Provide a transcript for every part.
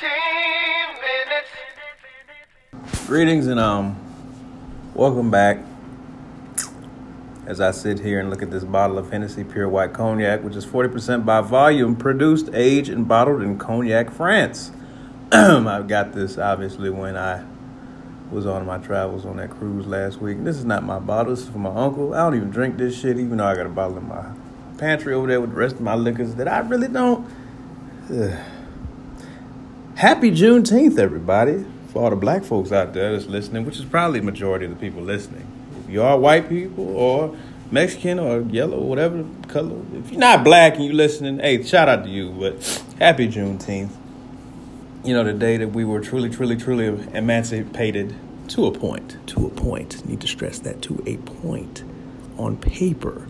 15 minutes. Greetings and welcome back. As I sit here and look at this bottle of Hennessy Pure White Cognac, which is 40% by volume, produced, aged, and bottled in Cognac, France. I got this, obviously, when I was on my travels on that cruise last week. And this is not my bottle. This is for my uncle. I don't even drink this shit, even though I got a bottle in my pantry over there with the rest of my liquors that I really don't. Ugh. Happy Juneteenth, everybody. For all the black folks out there that's listening, which is probably the majority of the people listening. You are white people or Mexican or yellow, whatever color. If you're not black and you're listening, hey, shout out to you. But happy Juneteenth. You know, the day that we were truly, truly, truly emancipated to a point. To a point. Need to stress that, to a point on paper.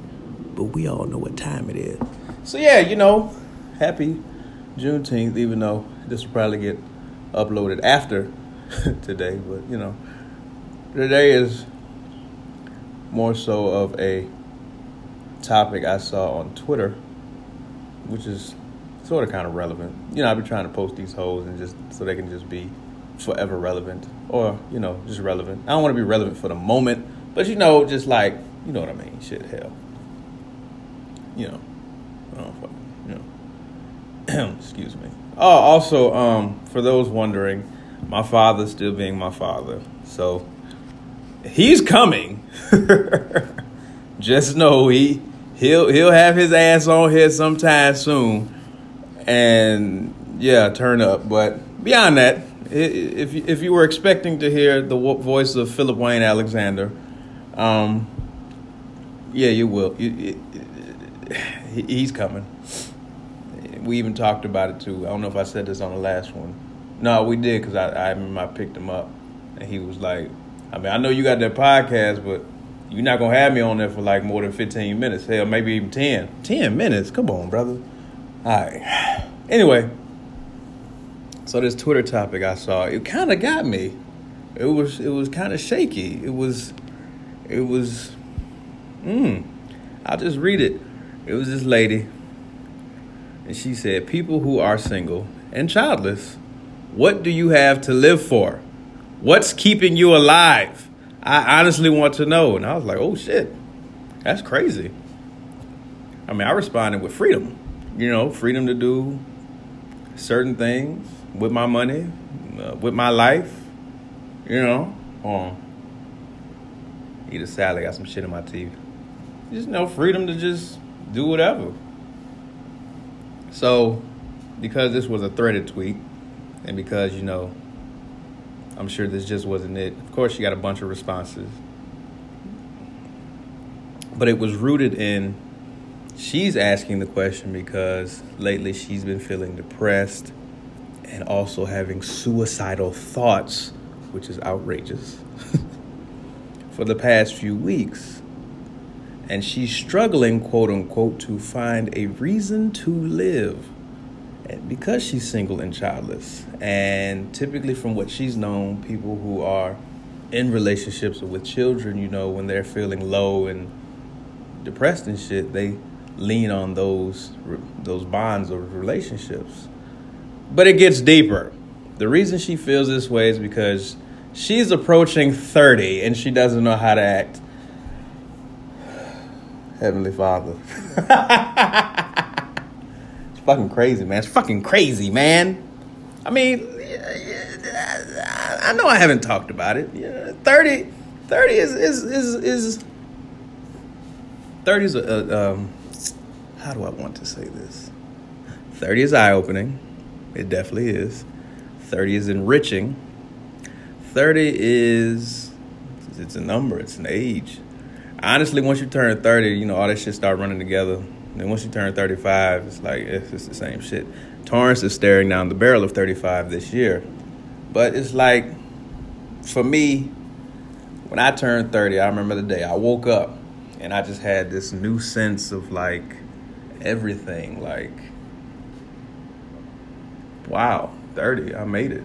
But we all know what time it is. So, yeah, you know, happy Juneteenth, even though this will probably get uploaded after today. But, you know, today is more so of a topic I saw on Twitter, which is sort of kind of relevant. You know, I've been trying to post these hoes and just so they can just be forever relevant, or, you know, just relevant. I don't want to be relevant for the moment, but, you know, just like, you know what I mean? Shit, hell. You know, I don't fucking, you know. Excuse me. Oh, also, for those wondering, my father still being my father, so he's coming. Just know he'll have his ass on here sometime soon, and yeah, turn up. But beyond that, if you were expecting to hear the voice of Philip Wayne Alexander, yeah, you will. He's coming. We even talked about it too. I don't know if I said this on the last one. No, we did, because I remember I picked him up, and he was like, I mean, I know you got that podcast, but you're not going to have me on there for like more than 15 minutes. Hell, maybe even 10. 10 minutes? Come on, brother. All right. Anyway, so this Twitter topic I saw, it kind of got me. It was kind of shaky. I'll just read it. It was this lady, and she said, people who are single and childless, what do you have to live for? What's keeping you alive? I honestly want to know. And I was like, oh, shit, that's crazy. I mean, I responded with freedom, you know, freedom to do certain things with my money, with my life, you know. Eat a salad, got some shit in my teeth. Just, you know, freedom to just do whatever. So because this was a threaded tweet, and because, you know, I'm sure this just wasn't it. Of course, she got a bunch of responses. But it was rooted in, she's asking the question because lately she's been feeling depressed and also having suicidal thoughts, which is outrageous, for the past few weeks. And she's struggling, quote unquote, to find a reason to live. Because she's single and childless, and typically from what she's known, people who are in relationships or with children, you know, when they're feeling low and depressed and shit, they lean on those bonds or relationships. But it gets deeper. The reason she feels this way is because she's approaching 30 and she doesn't know how to act. Heavenly Father. Fucking crazy, man. It's fucking crazy, man. I mean, I know I haven't talked about it. Yeah, 30 is 30 is how do I want to say this? 30 is eye-opening. It definitely is. 30 is enriching. 30 is, it's a number. It's an age. Honestly, once you turn 30, you know, all that shit start running together. Then once you turn 35, it's like, it's the same shit. Torrance is staring down the barrel of 35 this year. But it's like, for me, when I turned 30, I remember the day I woke up and I just had this new sense of like everything. Like, wow, 30, I made it.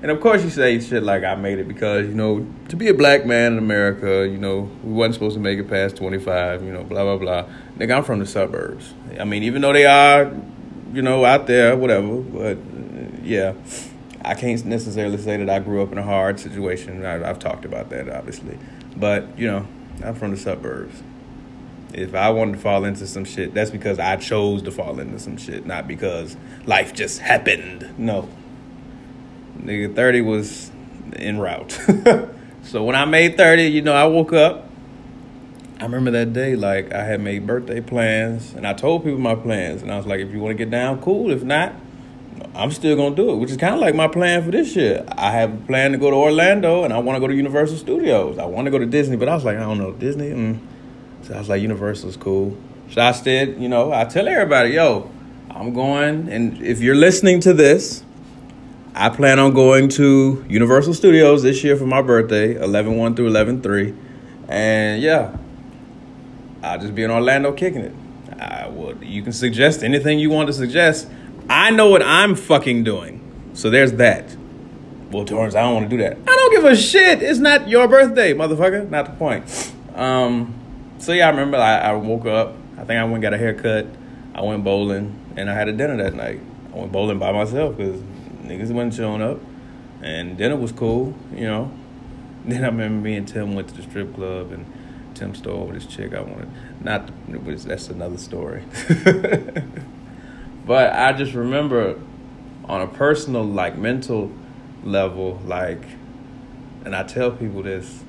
And of course you say shit like, I made it because, you know, to be a black man in America, you know, we wasn't supposed to make it past 25, you know, blah, blah, blah. Nigga, I'm from the suburbs. I mean, even though they are you know, out there, whatever. But yeah, I can't necessarily say that I grew up in a hard situation. I've talked about that, obviously. But, you know, I'm from the suburbs. If I wanted to fall into some shit, that's because I chose to fall into some shit, not because life just happened. No. Nigga, 30 was en route. So when I made 30, you know, I woke up. I remember that day, like, I had made birthday plans, and I told people my plans. And I was like, if you want to get down, cool. If not, I'm still going to do it, which is kind of like my plan for this year. I have a plan to go to Orlando, and I want to go to Universal Studios. I want to go to Disney, but I was like, I don't know, Disney? So I was like, Universal's cool. So I said, you know, I tell everybody, yo, I'm going. And if you're listening to this, I plan on going to Universal Studios this year for my birthday, 11-1 through 11-3. And, yeah, I'll just be in Orlando kicking it. You can suggest anything you want to suggest. I know what I'm fucking doing. So there's that. Well, Torrance, I don't want to do that. I don't give a shit. It's not your birthday, motherfucker. Not the point. So, yeah, I remember I woke up. I think I went and got a haircut. I went bowling, and I had a dinner that night. I went bowling by myself because niggas wasn't showing up, and dinner was cool, you know. Then I remember me and Tim went to the strip club, and Tim stole over this chick I wanted. That's another story. But I just remember on a personal, like, mental level, like, and I told people this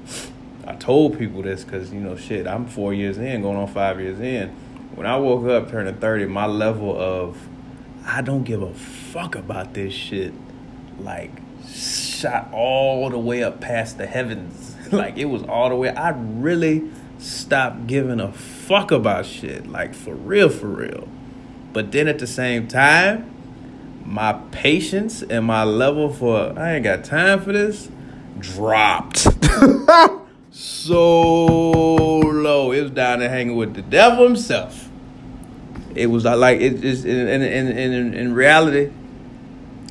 because, you know, shit, I'm 4 years in, going on 5 years in. When I woke up turning 30, my level of I don't give a fuck about this shit, like, shot all the way up past the heavens. Like, it was all the way. I really stopped giving a fuck about shit, like, for real, for real. But then at the same time, my patience and my level for I ain't got time for this dropped. So low. It was down there hanging with the devil himself. It was like, it just, in reality,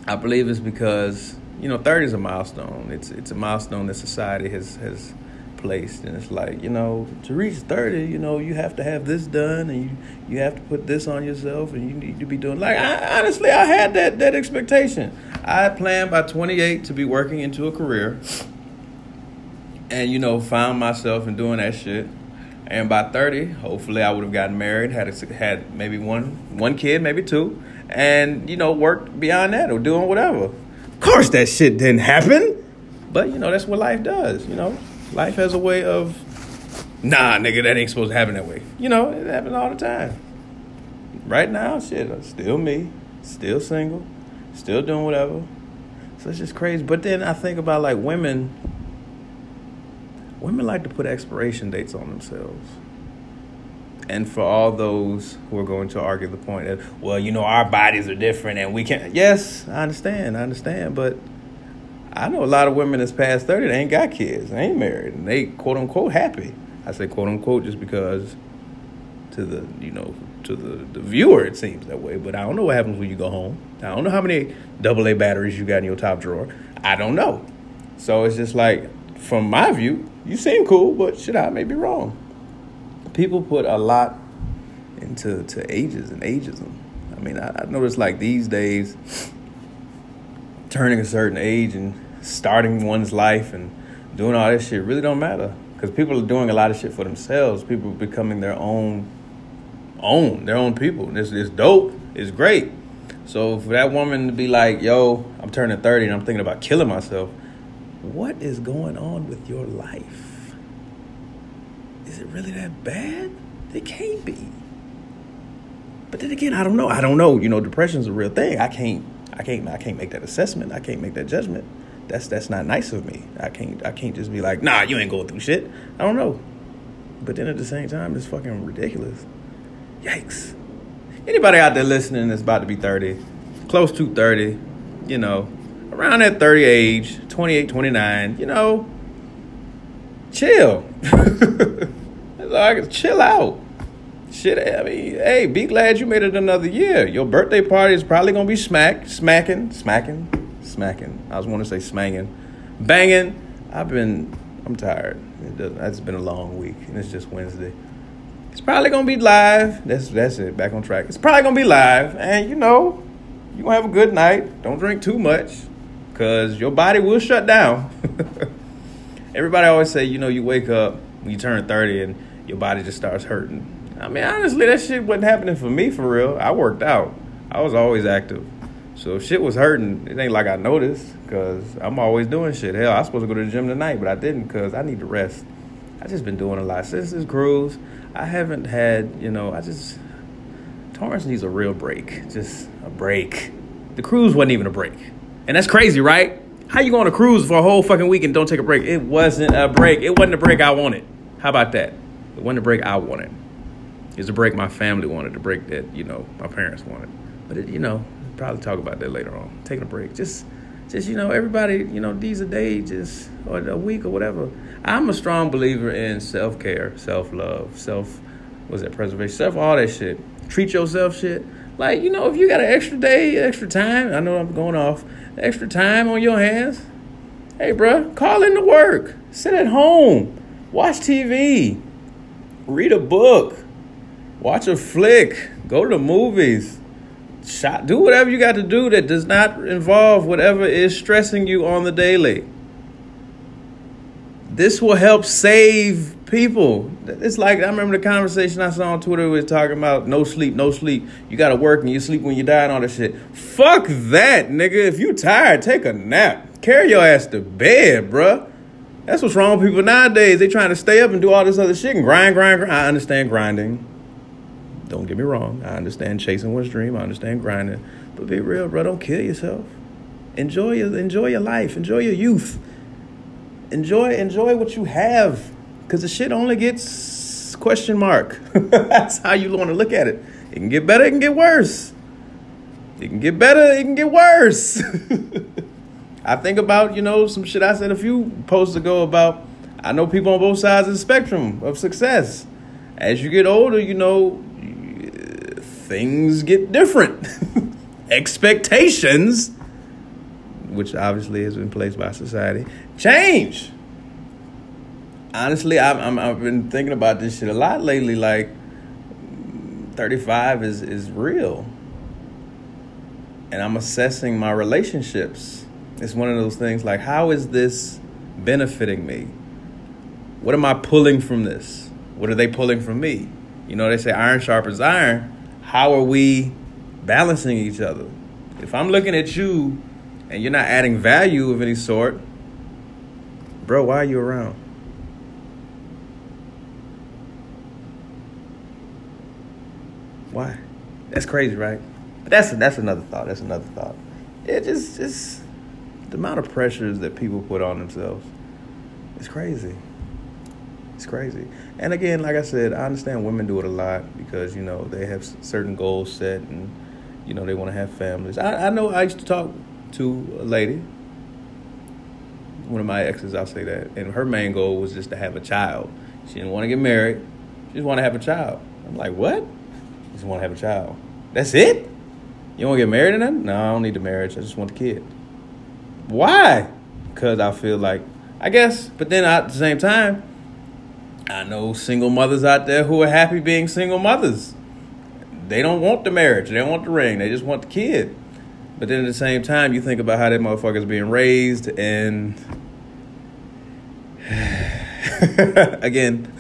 I believe it's because, you know, 30 is a milestone. It's a milestone that society has placed. And it's like, you know, to reach 30, you know, you have to have this done, and you have to put this on yourself, and you need to be doing, like, I honestly had that expectation. I planned by 28 to be working into a career, and, you know, found myself in doing that shit. And by 30, hopefully I would have gotten married, had maybe one kid, maybe two, and, you know, worked beyond that or doing whatever. Of course that shit didn't happen. But, you know, that's what life does, you know. Life has a way of, nah, nigga, that ain't supposed to happen that way. You know, it happens all the time. Right now, shit, I'm still me, still single, still doing whatever. So it's just crazy. But then I think about, like, women like to put expiration dates on themselves. And for all those who are going to argue the point that, well, you know, our bodies are different and we can't. Yes, I understand. But I know a lot of women that's past 30 that ain't got kids, they ain't married, and they, quote unquote, happy. I say quote unquote just because to the viewer it seems that way. But I don't know what happens when you go home. I don't know how many AA batteries you got in your top drawer. I don't know. So it's just like, from my view, you seem cool, but shit, I may be wrong. People put a lot into ages and ageism. I mean, I noticed, like, these days, turning a certain age and starting one's life and doing all this shit really don't matter, because people are doing a lot of shit for themselves. People are becoming their own people. It's dope. It's great. So for that woman to be like, yo, I'm turning 30 and I'm thinking about killing myself, what is going on with your life? Is it really that bad? It can't be. But then again, I don't know. You know, depression's a real thing. I can't make that assessment. I can't make that judgment. That's not nice of me. I can't just be like, nah, you ain't going through shit. I don't know. But then at the same time, it's fucking ridiculous. Yikes. Anybody out there listening that's about to be 30, close to 30, you know, around that 30 age, 28, 29, you know, chill. Like, chill out. Shit, I mean, hey, be glad you made it another year. Your birthday party is probably going to be smacking. I was going to say smanging. Banging. I'm tired. It's been a long week, and it's just Wednesday. It's probably gonna be live. That's it. Back on track. It's probably gonna be live, and you know, you gonna have a good night. Don't drink too much, cause your body will shut down. Everybody always say, you know, you wake up when you turn 30 and your body just starts hurting. I mean, honestly, that shit wasn't happening for me, for real. I worked out. I was always active. So if shit was hurting, it ain't like I noticed, because I'm always doing shit. Hell, I was supposed to go to the gym tonight, but I didn't, because I need to rest. I just been doing a lot. Since this cruise, I haven't had, you know, Torrance needs a real break. Just a break. The cruise wasn't even a break. And that's crazy, right? How you go on a cruise for a whole fucking week and don't take a break? It wasn't a break. It wasn't a break I wanted. How about that? It wasn't a break I wanted. It's a break my family wanted, a break that, you know, my parents wanted. But, it, you know, we'll probably talk about that later on. Taking a break. Just you know, everybody, you know, these a day just, or a week or whatever. I'm a strong believer in self-care, self-love, preservation, all that shit. Treat yourself shit. Like, you know, if you got an extra day, extra time, I know I'm going off, extra time on your hands, hey, bruh, call in to work. Sit at home. Watch TV. Read a book. Watch a flick, go to the movies, do whatever you got to do that does not involve whatever is stressing you on the daily. This will help save people. It's like, I remember the conversation I saw on Twitter, was talking about no sleep. You got to work and you sleep when you die and all that shit. Fuck that, nigga. If you tired, take a nap. Carry your ass to bed, bruh. That's what's wrong with people nowadays. They trying to stay up and do all this other shit and grind. I understand grinding. Don't get me wrong. I understand chasing one's dream. I understand grinding. But be real, bro. Don't kill yourself. Enjoy your life. Enjoy your youth. Enjoy what you have. Because the shit only gets question mark. That's how you want to look at it. It can get better. It can get worse. It can get better. It can get worse. I think about, you know, some shit I said a few posts ago about, I know people on both sides of the spectrum of success. As you get older, you know, things get different. Expectations, which obviously has been placed by society, change. Honestly, I've been thinking about this shit a lot lately. Like, 35 is real. And I'm assessing my relationships. It's one of those things like, how is this benefiting me? What am I pulling from this? What are they pulling from me? You know, they say iron sharpens iron. How are we balancing each other? If I'm looking at you and you're not adding value of any sort, bro, why are you around? Why? That's crazy, right? But that's another thought. It just the amount of pressures that people put on themselves. It's crazy. And again, like I said, I understand women do it a lot because, you know, they have certain goals set and, you know, they want to have families. I know I used to talk to a lady, one of my exes, I'll say that, and her main goal was just to have a child. She didn't want to get married. She just want to have a child. I'm like, what? I just want to have a child. That's it? You want to get married or nothing? No, I don't need the marriage. I just want the kid. Why? Because I feel like, I guess, but then at the same time, I know single mothers out there who are happy being single mothers. They don't want the marriage. They don't want the ring. They just want the kid. But then at the same time, you think about how that motherfucker's being raised. And again,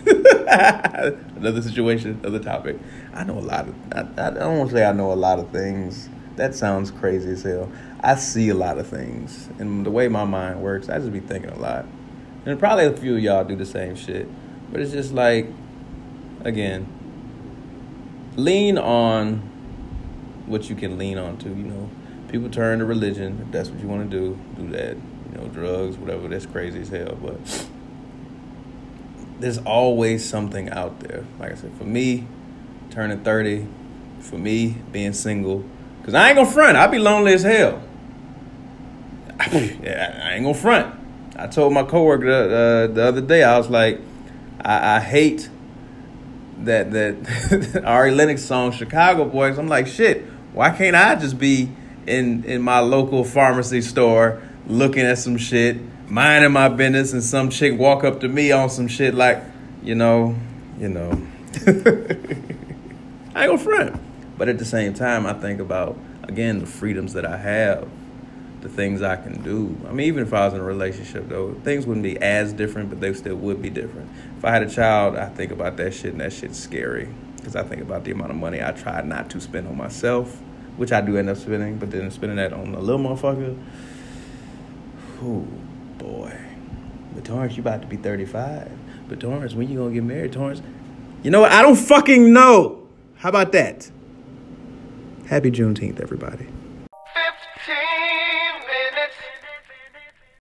another situation, another topic. I know a lot of, I don't want to say I know a lot of things. That sounds crazy as hell. I see a lot of things. And the way my mind works, I just be thinking a lot. And probably a few of y'all do the same shit. But it's just like, again, lean on what you can lean on to, you know. People turn to religion. If that's what you want to do that. You know, drugs, whatever, that's crazy as hell. But there's always something out there. Like I said, for me, turning 30, for me, being single. Because I ain't going to front. I be lonely as hell. I ain't going to front. I told my coworker the other day, I was like, I hate that Ari Lennox song, Chicago Boys. I'm like, shit, why can't I just be in my local pharmacy store looking at some shit, minding my business, and some chick walk up to me on some shit like, you know, I ain't gonna front. But at the same time, I think about, again, the freedoms that I have, the things I can do. I mean, even if I was in a relationship, though, things wouldn't be as different, but they still would be different. If I had a child, I think about that shit, and that shit's scary, because I think about the amount of money I try not to spend on myself, which I do end up spending, but then spending that on a little motherfucker. Oh, boy. But Torrance, you about to be 35. But Torrance, when you gonna get married, Torrance? You know what? I don't fucking know. How about that? Happy Juneteenth, everybody.